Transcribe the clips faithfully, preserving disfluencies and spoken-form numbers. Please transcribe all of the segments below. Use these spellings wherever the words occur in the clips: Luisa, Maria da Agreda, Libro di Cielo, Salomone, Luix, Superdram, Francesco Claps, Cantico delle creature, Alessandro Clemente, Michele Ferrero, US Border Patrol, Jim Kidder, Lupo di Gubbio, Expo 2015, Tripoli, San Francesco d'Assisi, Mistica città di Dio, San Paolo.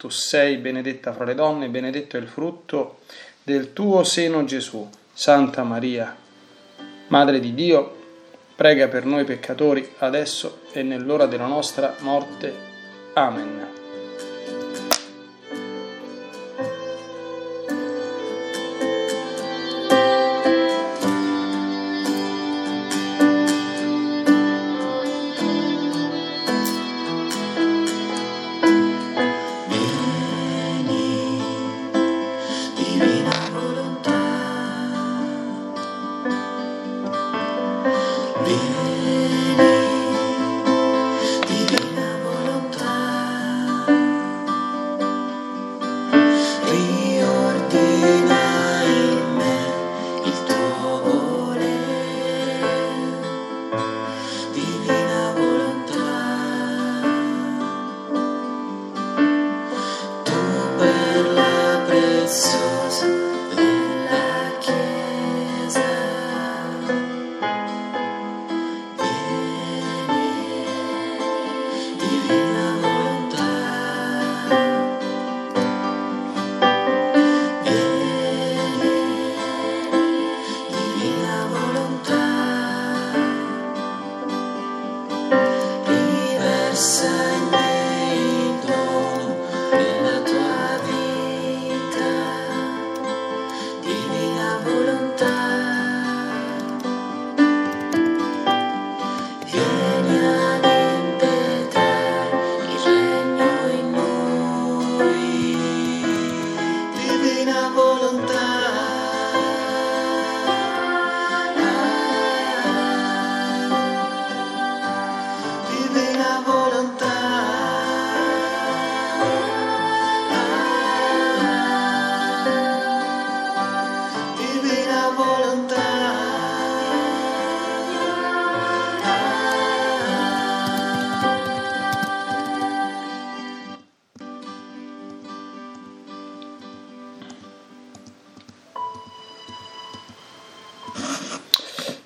Tu sei benedetta fra le donne, benedetto è il frutto del tuo seno Gesù. Santa Maria, Madre di Dio, prega per noi peccatori, adesso e nell'ora della nostra morte. Amen.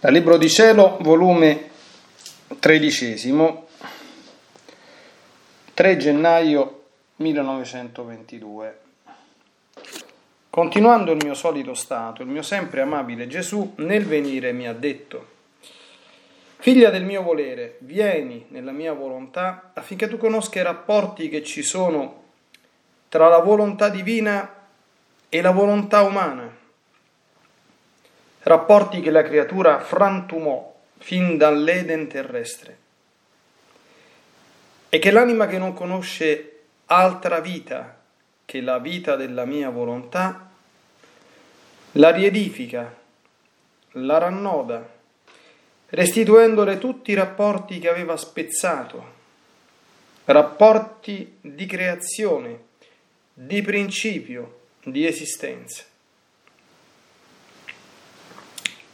Dal Libro di Cielo, volume tredicesimo, tre gennaio millenovecentoventidue. Continuando il mio solito stato, il mio sempre amabile Gesù nel venire mi ha detto: figlia del mio volere, vieni nella mia volontà affinché tu conosca i rapporti che ci sono tra la volontà divina e la volontà umana. Rapporti che la creatura frantumò fin dall'Eden terrestre e che l'anima che non conosce altra vita che la vita della mia volontà la riedifica, la rannoda, restituendole tutti i rapporti che aveva spezzato, rapporti di creazione, di principio, di esistenza.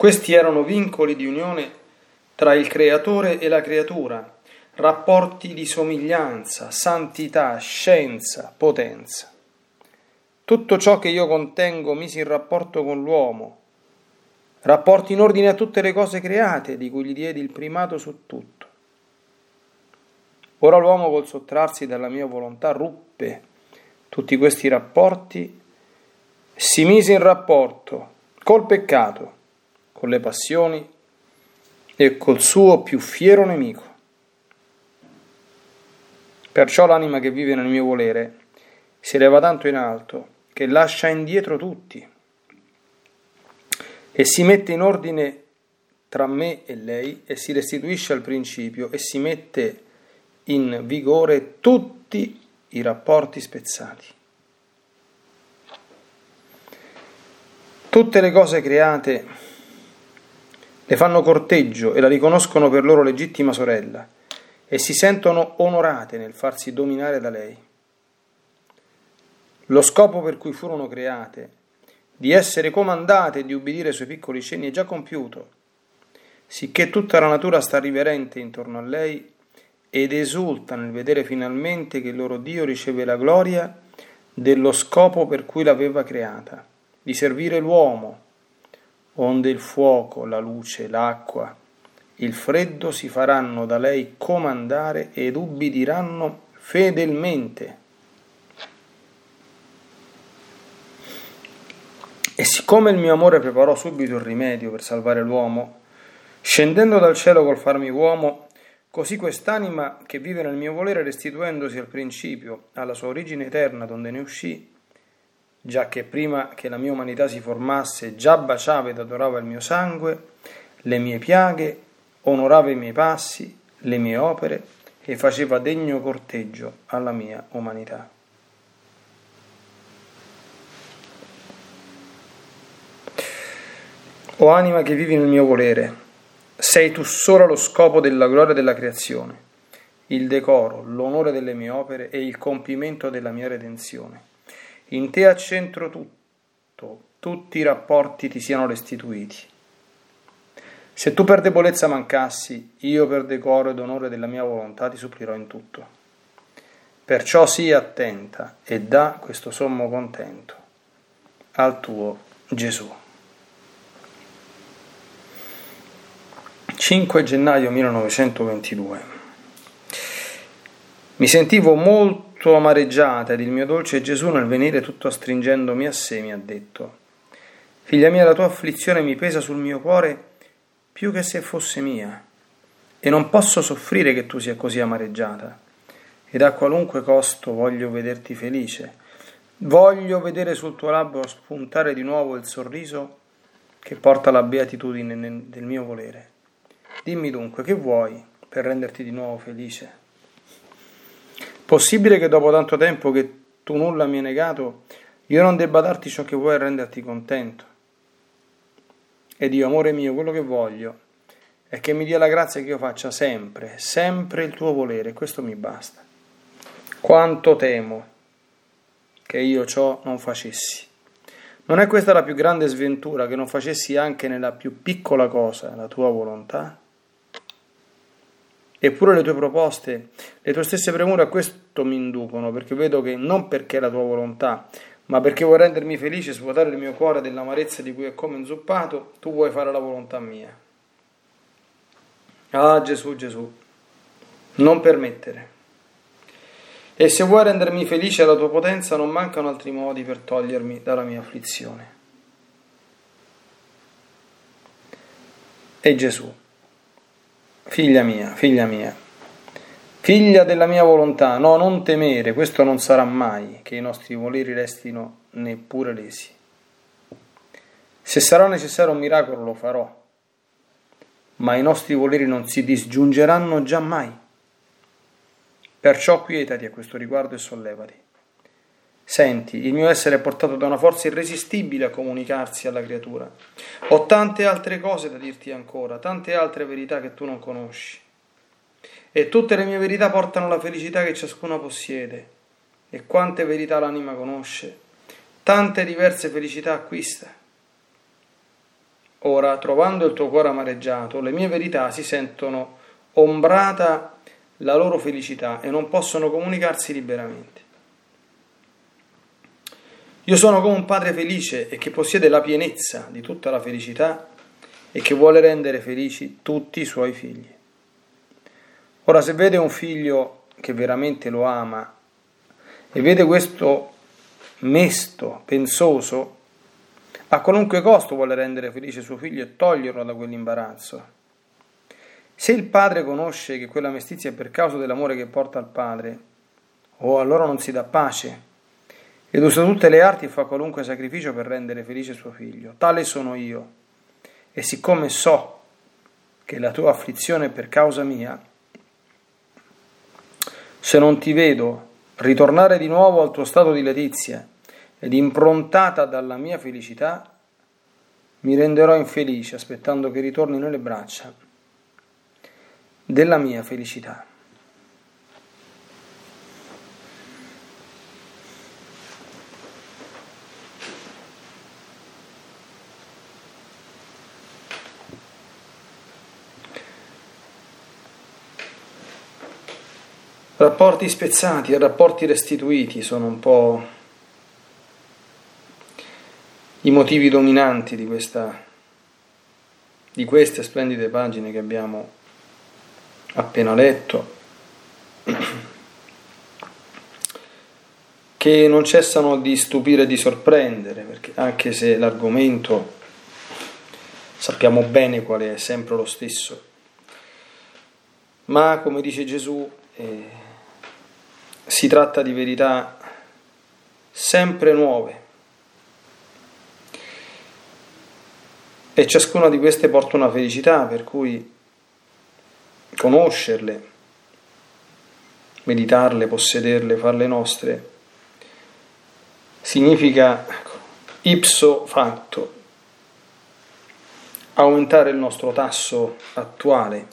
Questi erano vincoli di unione tra il creatore e la creatura, rapporti di somiglianza, santità, scienza, potenza. Tutto ciò che io contengo, messo in rapporto con l'uomo, rapporti in ordine a tutte le cose create, di cui gli diedi il primato su tutto. Ora l'uomo, col sottrarsi dalla mia volontà, ruppe tutti questi rapporti, si mise in rapporto col peccato, con le passioni e col suo più fiero nemico. Perciò l'anima che vive nel mio volere si eleva tanto in alto che lascia indietro tutti e si mette in ordine tra me e lei e si restituisce al principio e si mette in vigore tutti i rapporti spezzati. Tutte le cose create le fanno corteggio e la riconoscono per loro legittima sorella e si sentono onorate nel farsi dominare da lei. Lo scopo per cui furono create, di essere comandate e di ubbidire ai suoi piccoli cenni, è già compiuto, sicché tutta la natura sta riverente intorno a lei ed esulta nel vedere finalmente che il loro Dio riceve la gloria dello scopo per cui l'aveva creata, di servire l'uomo, onde il fuoco, la luce, l'acqua, il freddo si faranno da lei comandare ed ubbidiranno fedelmente. E siccome il mio amore preparò subito il rimedio per salvare l'uomo, scendendo dal cielo col farmi uomo, così quest'anima che vive nel mio volere, restituendosi al principio, alla sua origine eterna donde ne uscì, già che prima che la mia umanità si formasse, già baciava ed adorava il mio sangue, le mie piaghe, onorava i miei passi, le mie opere e faceva degno corteggio alla mia umanità. O anima che vivi nel mio volere, sei tu sola lo scopo della gloria della creazione, il decoro, l'onore delle mie opere e il compimento della mia redenzione. In te accentro tutto, tutti i rapporti ti siano restituiti. Se tu per debolezza mancassi, io per decoro ed onore della mia volontà ti supplirò in tutto. Perciò sii attenta e dà questo sommo contento al tuo Gesù. cinque gennaio millenovecentoventidue. Mi sentivo molto amareggiata ed il mio dolce Gesù, nel venire tutto stringendomi a sé, mi ha detto: figlia mia, la tua afflizione mi pesa sul mio cuore più che se fosse mia, e non posso soffrire che tu sia così amareggiata, ed a qualunque costo voglio vederti felice, voglio vedere sul tuo labbro spuntare di nuovo il sorriso che porta alla beatitudine del mio volere. Dimmi dunque, che vuoi per renderti di nuovo felice? Possibile che dopo tanto tempo che tu nulla mi hai negato, io non debba darti ciò che vuoi e renderti contento? Ed io, amore mio, quello che voglio è che mi dia la grazia che io faccia sempre, sempre il tuo volere, questo mi basta. Quanto temo che io ciò non facessi. Non è questa la più grande sventura, che non facessi anche nella più piccola cosa la tua volontà? Eppure le tue proposte, le tue stesse premure a questo mi inducono, perché vedo che non perché è la tua volontà, ma perché vuoi rendermi felice e svuotare il mio cuore dell'amarezza di cui è come inzuppato, tu vuoi fare la volontà mia. Ah Gesù, Gesù, non permettere. E se vuoi rendermi felice alla tua potenza, non mancano altri modi per togliermi dalla mia afflizione. E Gesù: figlia mia, figlia mia, figlia della mia volontà, no, non temere, questo non sarà mai, che i nostri voleri restino neppure lesi. Se sarà necessario un miracolo lo farò, ma i nostri voleri non si disgiungeranno già mai. Perciò quietati a questo riguardo e sollevati. Senti, il mio essere è portato da una forza irresistibile a comunicarsi alla creatura. Ho tante altre cose da dirti ancora, tante altre verità che tu non conosci. E tutte le mie verità portano la felicità che ciascuna possiede. E quante verità l'anima conosce, tante diverse felicità acquista. Ora, trovando il tuo cuore amareggiato, le mie verità si sentono ombrata la loro felicità e non possono comunicarsi liberamente. Io sono come un padre felice e che possiede la pienezza di tutta la felicità e che vuole rendere felici tutti i suoi figli. Ora, se vede un figlio che veramente lo ama e vede questo mesto, pensoso, a qualunque costo vuole rendere felice suo figlio e toglierlo da quell'imbarazzo. Se il padre conosce che quella mestizia è per causa dell'amore che porta al padre, oh, allora non si dà pace ed usa tutte le arti e fa qualunque sacrificio per rendere felice suo figlio. Tale sono io, e siccome so che la tua afflizione è per causa mia, se non ti vedo ritornare di nuovo al tuo stato di letizia ed improntata dalla mia felicità, mi renderò infelice aspettando che ritorni nelle braccia della mia felicità. Rapporti spezzati e rapporti restituiti sono un po' i motivi dominanti di questa, di queste splendide pagine che abbiamo appena letto, che non cessano di stupire e di sorprendere, perché anche se l'argomento sappiamo bene qual è, è sempre lo stesso, ma come dice Gesù, eh, si tratta di verità sempre nuove, e ciascuna di queste porta una felicità, per cui conoscerle, meditarle, possederle, farle nostre, significa ipso facto aumentare il nostro tasso attuale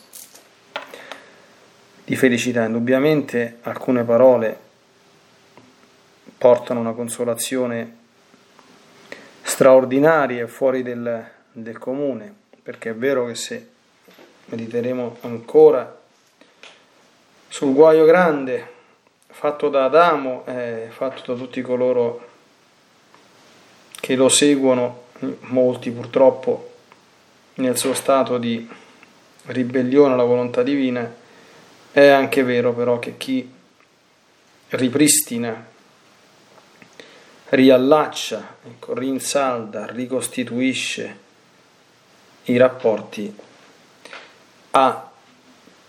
di felicità. Indubbiamente alcune parole portano una consolazione straordinaria e fuori del, del comune, perché è vero che se mediteremo ancora sul guaio grande fatto da Adamo, eh, fatto da tutti coloro che lo seguono, molti purtroppo nel suo stato di ribellione alla volontà divina, è anche vero però che chi ripristina, riallaccia, ecco, rinsalda, ricostituisce i rapporti ha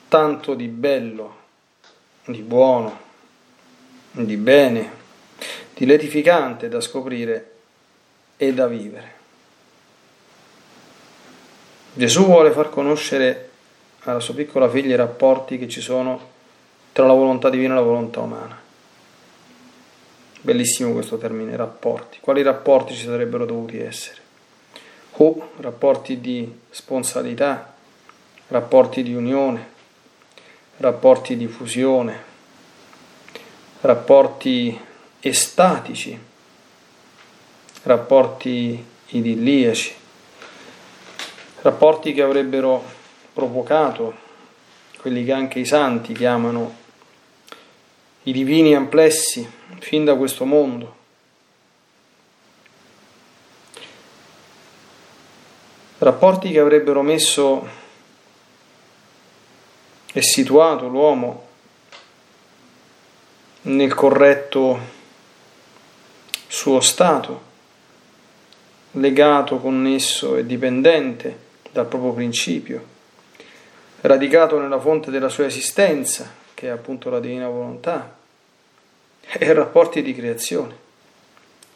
tanto di bello, di buono, di bene, di letificante da scoprire e da vivere. Gesù vuole far conoscere alla sua piccola figlia i rapporti che ci sono tra la volontà divina e la volontà umana. Bellissimo questo termine, rapporti. Quali rapporti ci sarebbero dovuti essere? O rapporti di sponsalità, rapporti di unione, rapporti di fusione, rapporti estatici, rapporti idilliaci, rapporti che avrebbero provocato quelli che anche i santi chiamano i divini amplessi fin da questo mondo. Rapporti che avrebbero messo e situato l'uomo nel corretto suo stato, legato, connesso e dipendente dal proprio principio, radicato nella fonte della sua esistenza, che è appunto la divina volontà, e rapporti di creazione,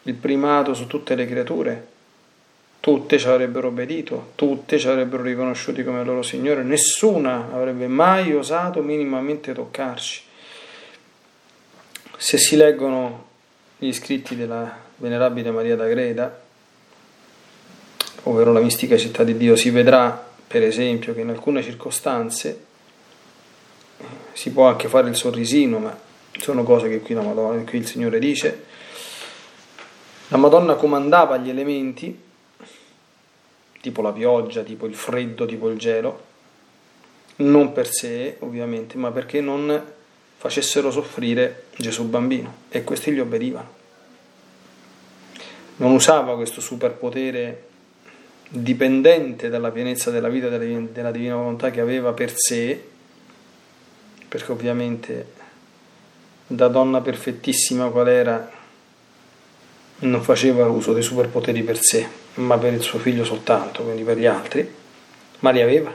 il primato su tutte le creature, tutte ci avrebbero obbedito, tutte ci avrebbero riconosciuti come loro Signore, nessuna avrebbe mai osato minimamente toccarci. Se si leggono gli scritti della venerabile Maria da Agreda, ovvero la Mistica città di Dio, si vedrà per esempio che in alcune circostanze si può anche fare il sorrisino, ma sono cose che qui la Madonna, qui il Signore dice. La Madonna comandava gli elementi, tipo la pioggia, tipo il freddo, tipo il gelo, non per sé ovviamente, ma perché non facessero soffrire Gesù bambino, e questi gli obbedivano. Non usava questo superpotere dipendente dalla pienezza della vita e della divina volontà che aveva per sé, perché ovviamente da donna perfettissima qual era non faceva uso dei superpoteri per sé, ma per il suo figlio soltanto, quindi per gli altri, ma li aveva.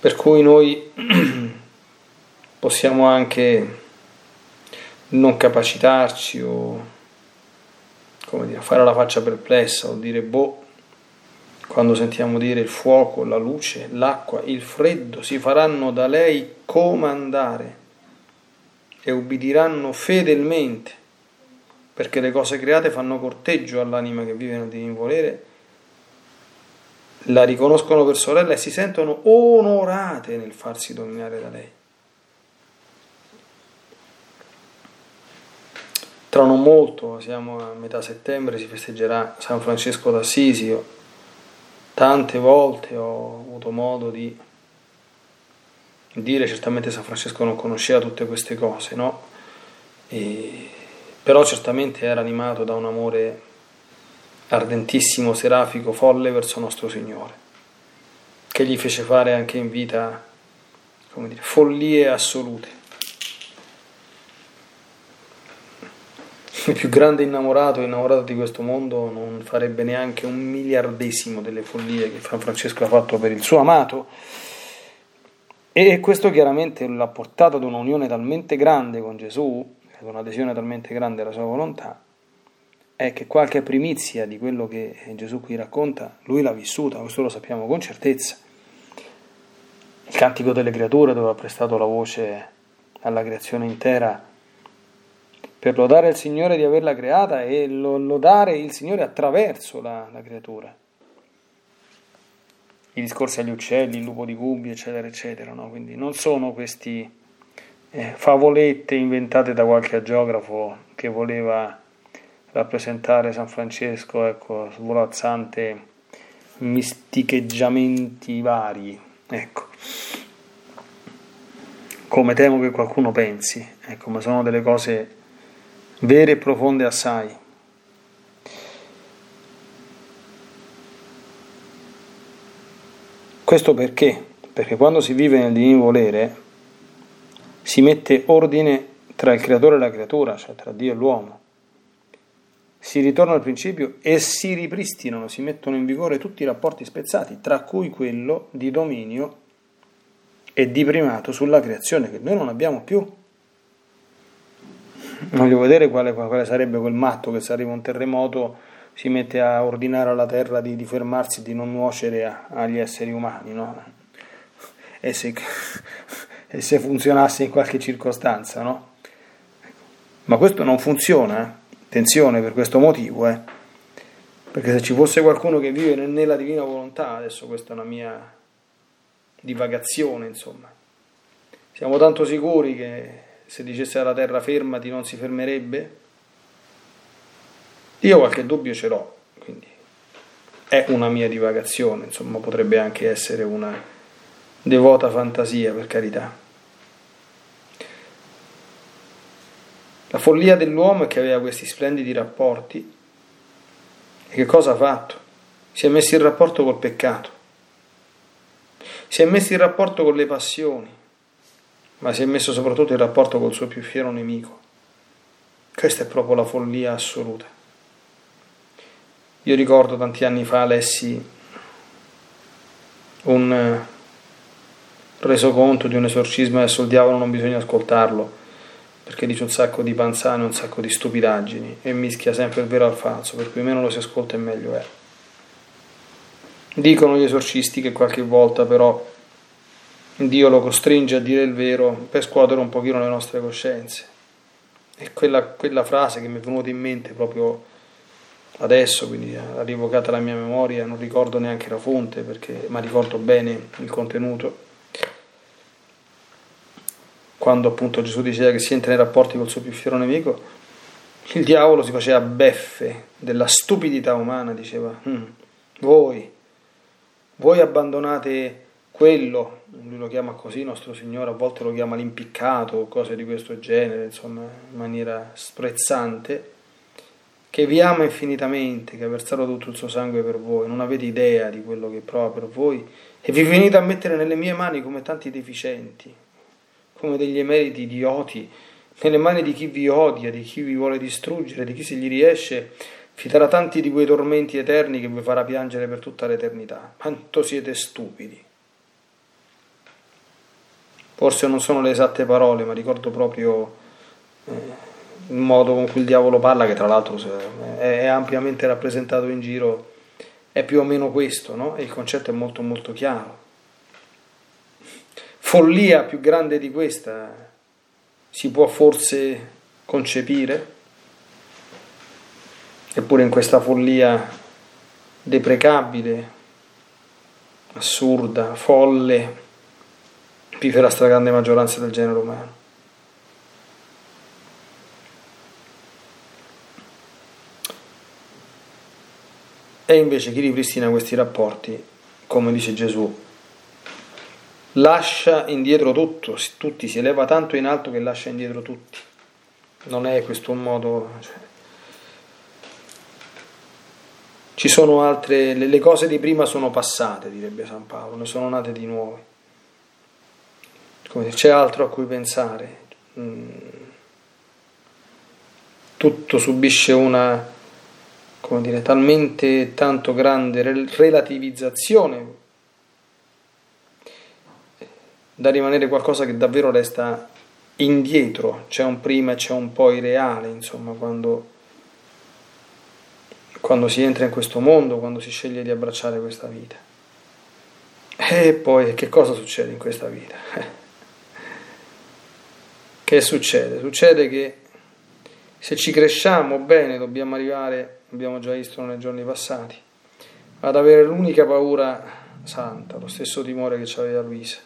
Per cui noi possiamo anche non capacitarci o, come dire, fare la faccia perplessa o dire boh, quando sentiamo dire il fuoco, la luce, l'acqua, il freddo si faranno da lei comandare e ubbidiranno fedelmente, perché le cose create fanno corteggio all'anima che vive nel divino volere, la riconoscono per sorella e si sentono onorate nel farsi dominare da lei. Tra non molto, siamo a metà settembre, si festeggerà San Francesco d'Assisi. Tante volte ho avuto modo di dire, certamente San Francesco non conosceva tutte queste cose, no? E, però certamente era animato da un amore ardentissimo, serafico, folle verso nostro Signore, che gli fece fare anche in vita, come dire, follie assolute. Il più grande innamorato innamorato di questo mondo non farebbe neanche un miliardesimo delle follie che San Francesco ha fatto per il suo amato, e questo chiaramente l'ha portato ad un'unione talmente grande con Gesù, ad un'adesione talmente grande alla sua volontà, è che qualche primizia di quello che Gesù qui racconta lui l'ha vissuta, questo lo sappiamo con certezza. Il Cantico delle Creature, dove ha prestato la voce alla creazione intera per lodare il Signore di averla creata e lodare il Signore attraverso la, la creatura. I discorsi agli uccelli, il Lupo di Gubbio, eccetera, eccetera. No? Quindi non sono questi eh, favolette inventate da qualche agiografo che voleva rappresentare San Francesco, ecco, svolazzante, misticheggiamenti vari, ecco, come temo che qualcuno pensi, ecco, ma sono delle cose vere e profonde assai. Questo perché? Perché quando si vive nel divino volere si mette ordine tra il creatore e la creatura, cioè tra Dio e l'uomo. Si ritorna al principio e si ripristinano, si mettono in vigore tutti i rapporti spezzati, tra cui quello di dominio e di primato sulla creazione che noi non abbiamo più. Voglio vedere quale, quale sarebbe quel matto che se arriva un terremoto si mette a ordinare alla terra di, di fermarsi, di non nuocere a, agli esseri umani, no? E se, e se funzionasse in qualche circostanza, no? Ma questo non funziona, eh? Attenzione, per questo motivo, eh? Perché se ci fosse qualcuno che vive nella divina volontà, adesso questa è una mia divagazione, insomma, siamo tanto sicuri che se dicesse alla terra fermati non si fermerebbe? Io qualche dubbio ce l'ho, quindi è una mia divagazione, insomma, potrebbe anche essere una devota fantasia, per carità. La follia dell'uomo è che aveva questi splendidi rapporti, e che cosa ha fatto? Si è messo in rapporto col peccato, si è messo in rapporto con le passioni, ma si è messo soprattutto in rapporto col suo più fiero nemico. Questa è proprio la follia assoluta. Io ricordo tanti anni fa lessi un resoconto di un esorcismo, adesso il diavolo non bisogna ascoltarlo perché dice un sacco di panzane, un sacco di stupidaggini e mischia sempre il vero al falso, per cui meno lo si ascolta e meglio è. Dicono gli esorcisti che qualche volta però Dio lo costringe a dire il vero per scuotere un pochino le nostre coscienze. E quella, quella frase che mi è venuta in mente proprio adesso, quindi ha rievocata la mia memoria, non ricordo neanche la fonte, perché, ma ricordo bene il contenuto, quando appunto Gesù diceva che si entra nei rapporti col suo più fiero nemico, il diavolo si faceva beffe della stupidità umana, diceva, hm, voi, voi abbandonate quello, lui lo chiama così, nostro Signore, a volte lo chiama l'impiccato o cose di questo genere, insomma, in maniera sprezzante, che vi ama infinitamente, che ha versato tutto il suo sangue per voi. Non avete idea di quello che prova per voi e vi venite a mettere nelle mie mani come tanti deficienti, come degli emeriti idioti, nelle mani di chi vi odia, di chi vi vuole distruggere, di chi se gli riesce vi darà tanti di quei tormenti eterni che vi farà piangere per tutta l'eternità. Quanto siete stupidi! Forse non sono le esatte parole, ma ricordo proprio eh, il modo con cui il diavolo parla, che tra l'altro è ampiamente rappresentato in giro, è più o meno questo, no? E il concetto è molto molto chiaro. Follia più grande di questa si può forse concepire? Eppure in questa follia deprecabile, assurda, folle, vive la stragrande maggioranza del genere umano. E invece chi ripristina questi rapporti, come dice Gesù, lascia indietro tutto, tutti, si eleva tanto in alto che lascia indietro tutti. Non è questo un modo... Cioè... Ci sono altre... Le cose di prima sono passate, direbbe San Paolo, ne sono nate di nuove. Come c'è altro a cui pensare, tutto subisce una, come dire, talmente tanto grande relativizzazione da rimanere qualcosa che davvero resta indietro. C'è un prima e c'è un poi reale, insomma, quando quando si entra in questo mondo, quando si sceglie di abbracciare questa vita. E poi che cosa succede in questa vita? Che succede? Succede che se ci cresciamo bene dobbiamo arrivare, abbiamo già visto nei giorni passati, ad avere l'unica paura santa, lo stesso timore che c'aveva Luisa.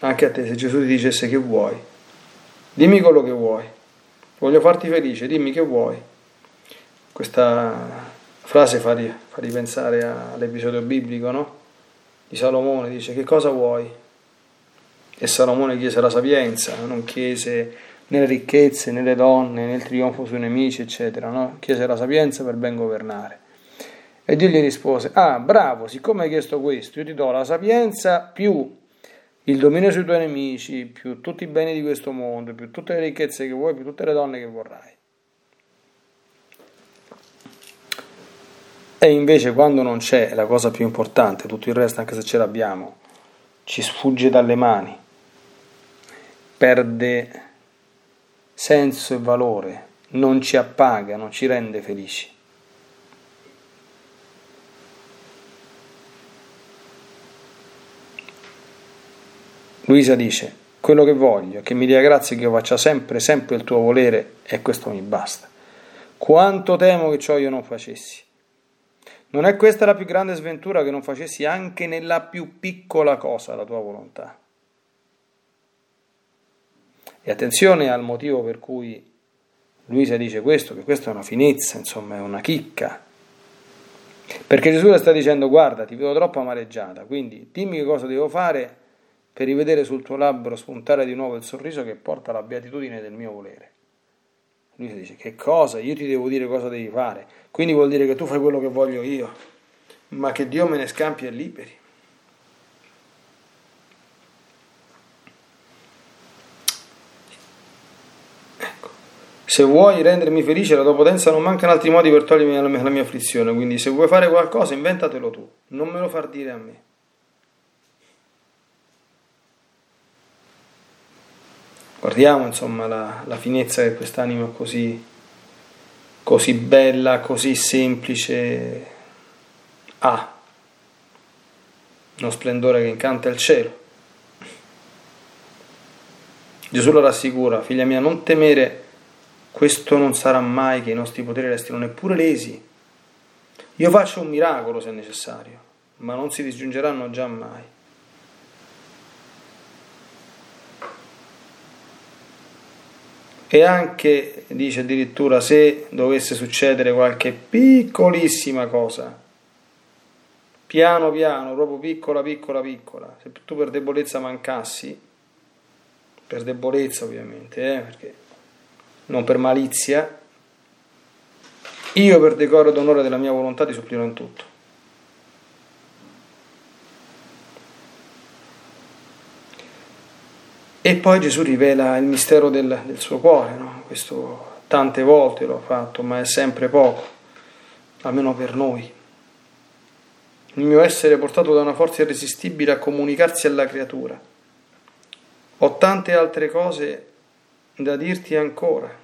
Anche a te, se Gesù ti dicesse che vuoi, dimmi quello che vuoi, voglio farti felice, dimmi che vuoi. Questa frase fa ripensare all'episodio biblico, no? Di Salomone, dice che cosa vuoi? E Salomone chiese la sapienza, non chiese né le ricchezze, né le donne, né il trionfo sui nemici, eccetera, no? Chiese la sapienza per ben governare. E Dio gli rispose: ah, bravo, siccome hai chiesto questo, io ti do la sapienza più il dominio sui tuoi nemici, più tutti i beni di questo mondo, più tutte le ricchezze che vuoi, più tutte le donne che vorrai. E invece quando non c'è la cosa più importante, tutto il resto, anche se ce l'abbiamo, ci sfugge dalle mani, perde senso e valore, non ci appaga, non ci rende felici. Luisa dice: quello che voglio è che mi dia grazia, che io faccia sempre sempre il tuo volere, e questo mi basta. Quanto temo che ciò io non facessi. Non è questa la più grande sventura, che non facessi anche nella più piccola cosa la tua volontà? E attenzione al motivo per cui Luisa dice questo, che questa è una finezza, insomma, è una chicca. Perché Gesù le sta dicendo: guarda, ti vedo troppo amareggiata, quindi dimmi che cosa devo fare per rivedere sul tuo labbro spuntare di nuovo il sorriso che porta alla beatitudine del mio volere. Luisa dice: che cosa? Io ti devo dire cosa devi fare. Quindi vuol dire che tu fai quello che voglio io, ma che Dio me ne scampi e liberi. Ecco, se vuoi rendermi felice, la tua potenza, non mancano altri modi per togliermi la mia, la mia afflizione. Quindi se vuoi fare qualcosa, inventatelo tu, non me lo far dire a me. Guardiamo, insomma, la, la finezza che quest'anima così, così bella, così semplice ha. Uno splendore che incanta il cielo. Gesù la rassicura: figlia mia, non temere, questo non sarà mai che i nostri poteri restino neppure lesi. Io faccio un miracolo se necessario, ma non si disgiungeranno già mai. E anche, dice addirittura, se dovesse succedere qualche piccolissima cosa, piano piano, proprio piccola, piccola, piccola, se tu per debolezza mancassi, per debolezza ovviamente, eh, perché non per malizia, Io per decoro ed onore della mia volontà ti supplirò in tutto. E poi Gesù rivela il mistero del, del suo cuore, no? Questo tante volte l'ho fatto, ma è sempre poco, almeno per noi. Il mio essere portato da una forza irresistibile a comunicarsi alla creatura. Ho tante altre cose da dirti ancora.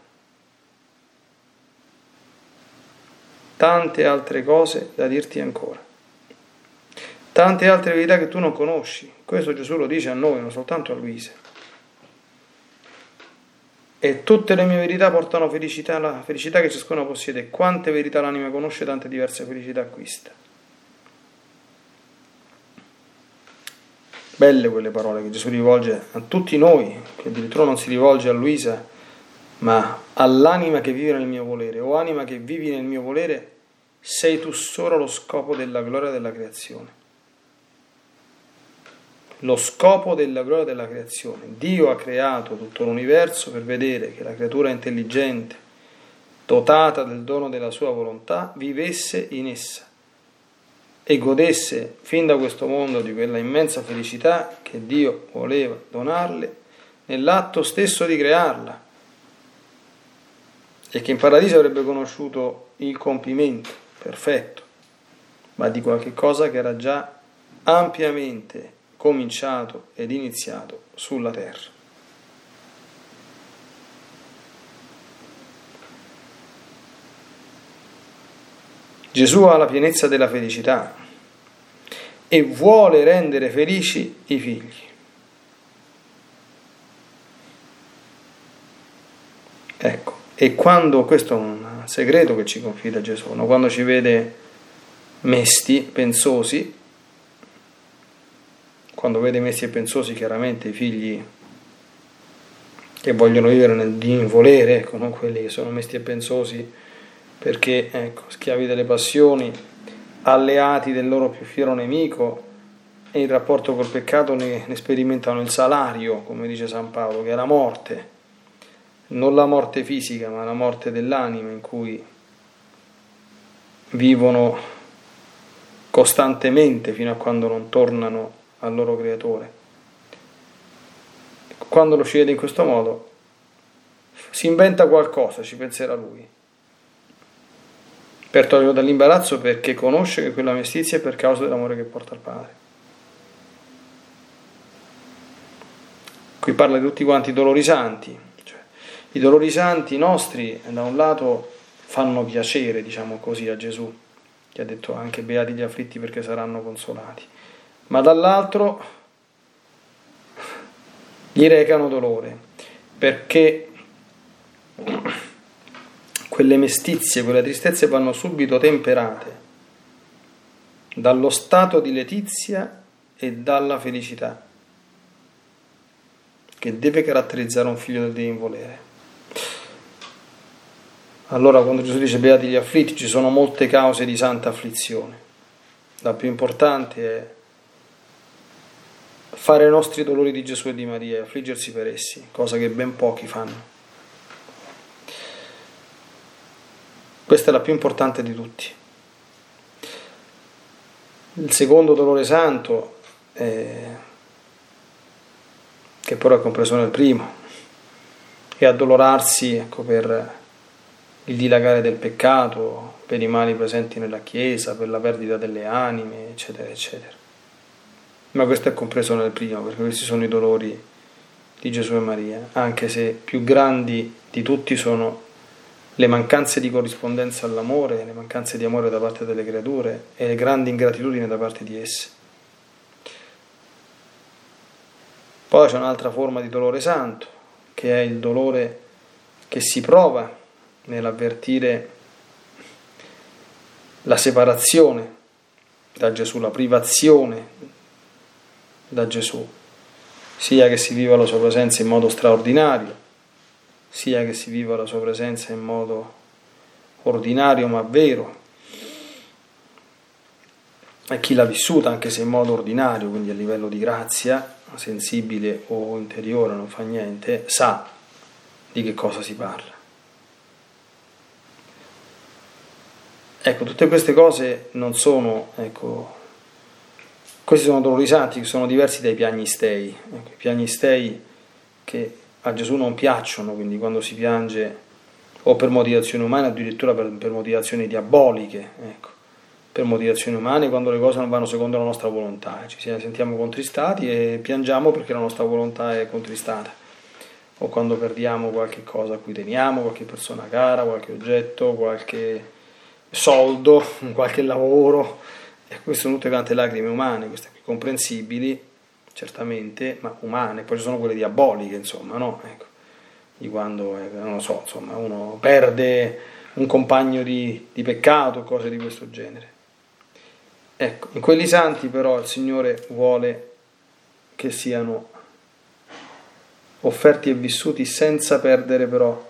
Tante altre cose da dirti ancora. Tante altre verità che tu non conosci. Questo Gesù lo dice a noi, non soltanto a Luisa. E tutte le mie verità portano felicità, la felicità che ciascuna possiede. Quante verità l'anima conosce, tante diverse felicità acquista. Belle quelle parole che Gesù rivolge a tutti noi, che addirittura non si rivolge a Luisa, ma all'anima che vive nel mio volere. O anima che vivi nel mio volere, sei tu solo lo scopo della gloria della creazione. Lo scopo della gloria della creazione. Dio ha creato tutto l'universo per vedere che la creatura intelligente, dotata del dono della sua volontà, vivesse in essa e godesse fin da questo mondo di quella immensa felicità che Dio voleva donarle nell'atto stesso di crearla, e che in paradiso avrebbe conosciuto il compimento perfetto, ma di qualche cosa che era già ampiamente cominciato ed iniziato sulla terra. Gesù ha la pienezza della felicità e vuole rendere felici i figli. Ecco, e quando, questo è un segreto che ci confida Gesù, no? Quando ci vede mesti, pensosi, quando vede mesti e pensosi, chiaramente i figli che vogliono vivere nel divino volere, ecco, non quelli che sono mesti e pensosi, perché ecco, schiavi delle passioni, alleati del loro più fiero nemico, e il rapporto col peccato ne, ne sperimentano il salario, come dice San Paolo, che è la morte, non la morte fisica, ma la morte dell'anima, in cui vivono costantemente fino a quando non tornano al loro creatore. Quando lo sceglie in questo modo, si inventa qualcosa, ci penserà lui, per toglierlo dall'imbarazzo, perché conosce che quella mestizia è per causa dell'amore che porta al Padre. Qui parla di tutti quanti i dolori santi, cioè, i dolori santi nostri da un lato fanno piacere, diciamo così, a Gesù, che ha detto anche beati gli afflitti perché saranno consolati, ma dall'altro gli recano dolore, perché quelle mestizie, quelle tristezze vanno subito temperate dallo stato di letizia e dalla felicità che deve caratterizzare un figlio del Dio in volere. Allora, quando Gesù dice beati gli afflitti, ci sono molte cause di santa afflizione. La più importante è fare i nostri dolori di Gesù e di Maria e affliggersi per essi, cosa che ben pochi fanno. Questa è la più importante di tutti. Il secondo dolore santo, eh, che però è compreso nel primo, è addolorarsi, ecco, per il dilagare del peccato, per i mali presenti nella Chiesa, per la perdita delle anime, eccetera, eccetera. Ma questo è compreso nel primo, perché questi sono i dolori di Gesù e Maria, anche se più grandi di tutti sono le mancanze di corrispondenza all'amore, le mancanze di amore da parte delle creature e le grandi ingratitudini da parte di esse. Poi c'è un'altra forma di dolore santo, che è il dolore che si prova nell'avvertire la separazione da Gesù, la privazione da Gesù, sia che si viva la sua presenza in modo straordinario, sia che si viva la sua presenza in modo ordinario ma vero, e chi l'ha vissuta anche se in modo ordinario, quindi a livello di grazia sensibile o interiore, non fa niente, sa di che cosa si parla. Ecco, tutte queste cose non sono, ecco, questi sono dolorisanti, sono diversi dai piagnistei. I piagnistei che a Gesù non piacciono, quindi quando si piange o per motivazioni umane, addirittura per, per motivazioni diaboliche, ecco, per motivazioni umane, quando le cose non vanno secondo la nostra volontà, ci sentiamo contristati e piangiamo perché la nostra volontà è contristata, o quando perdiamo qualche cosa a cui teniamo, qualche persona cara, qualche oggetto, qualche soldo, qualche lavoro. E queste sono tutte quante lacrime umane, queste comprensibili certamente, ma umane. Poi ci sono quelle diaboliche, insomma, no? Ecco, di quando, non lo so, insomma, uno perde un compagno di, di peccato, cose di questo genere. Ecco, in quelli santi però il Signore vuole che siano offerti e vissuti senza perdere però,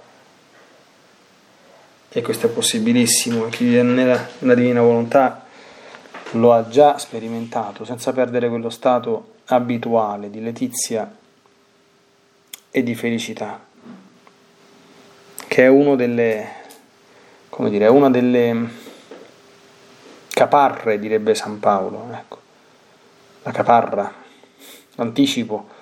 e questo è possibilissimo, chi è nella, nella divina volontà lo ha già sperimentato, senza perdere quello stato abituale di letizia e di felicità, che è uno delle, come dire, è una delle caparre, direbbe San Paolo, ecco, la caparra, l'anticipo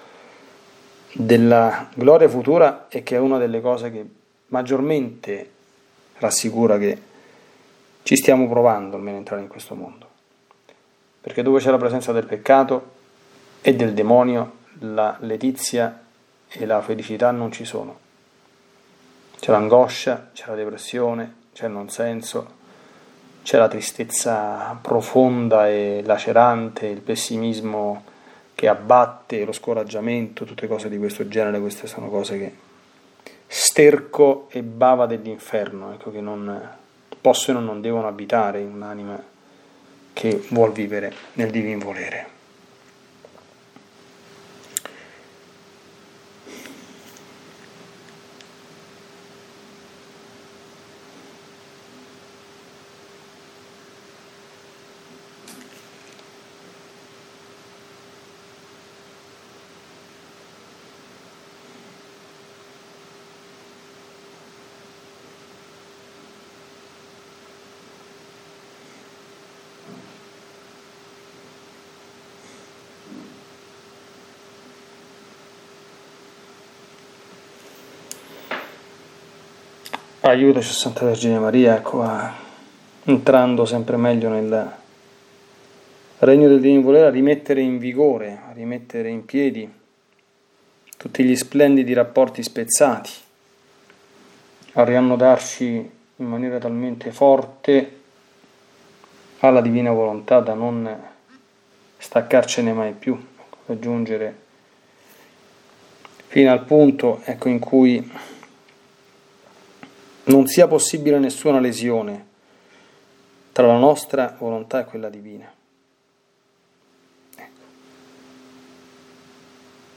della gloria futura, e che è una delle cose che maggiormente rassicura che ci stiamo provando almeno entrare in questo mondo, perché dove c'è la presenza del peccato e del demonio la letizia e la felicità non ci sono, c'è l'angoscia, c'è la depressione, c'è il nonsenso, c'è la tristezza profonda e lacerante, il pessimismo che abbatte, lo scoraggiamento, tutte cose di questo genere. Queste sono cose che sterco e bava dell'inferno, ecco, che non possono e non devono abitare in un'anima che vuol vivere nel divin volere. Aiutaci, Santa Vergine Maria, qua, entrando sempre meglio nel regno del Divino Volere, a rimettere in vigore, a rimettere in piedi tutti gli splendidi rapporti spezzati, a riannodarci in maniera talmente forte alla Divina Volontà da non staccarcene mai più, da giungere fino al punto, ecco, in cui non sia possibile nessuna lesione tra la nostra volontà e quella divina. Ecco.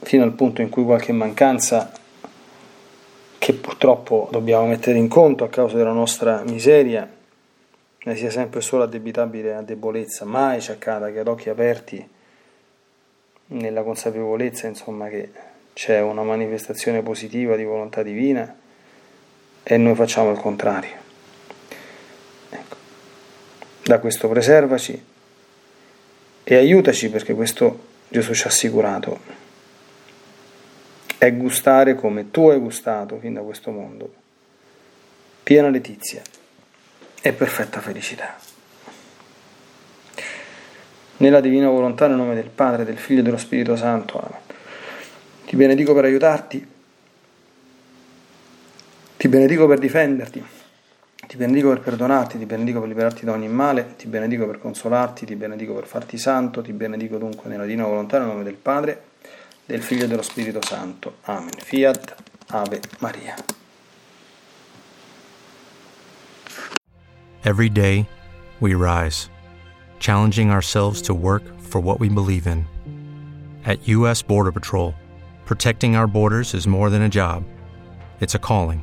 Fino al punto in cui qualche mancanza, che purtroppo dobbiamo mettere in conto a causa della nostra miseria, ne sia sempre solo addebitabile a debolezza. Mai ci accada che ad occhi aperti, nella consapevolezza, insomma, che c'è una manifestazione positiva di volontà divina, e noi facciamo il contrario. Ecco. Da questo preservaci e aiutaci, perché questo Gesù ci ha assicurato è gustare come tu hai gustato fin da questo mondo piena letizia e perfetta felicità. Nella divina volontà, nel nome del Padre, del Figlio e dello Spirito Santo, amen. Ti benedico per aiutarti, ti benedico per difenderti, ti benedico per perdonarti, ti benedico per liberarti da ogni male, ti benedico per consolarti, ti benedico per farti santo, ti benedico dunque nella divina volontà, nel nome del Padre, del Figlio e dello Spirito Santo. Amen. Fiat, Ave Maria. Every day we rise, challenging ourselves to work for what we believe in. At U S Border Patrol, protecting our borders is more than a job, it's a calling.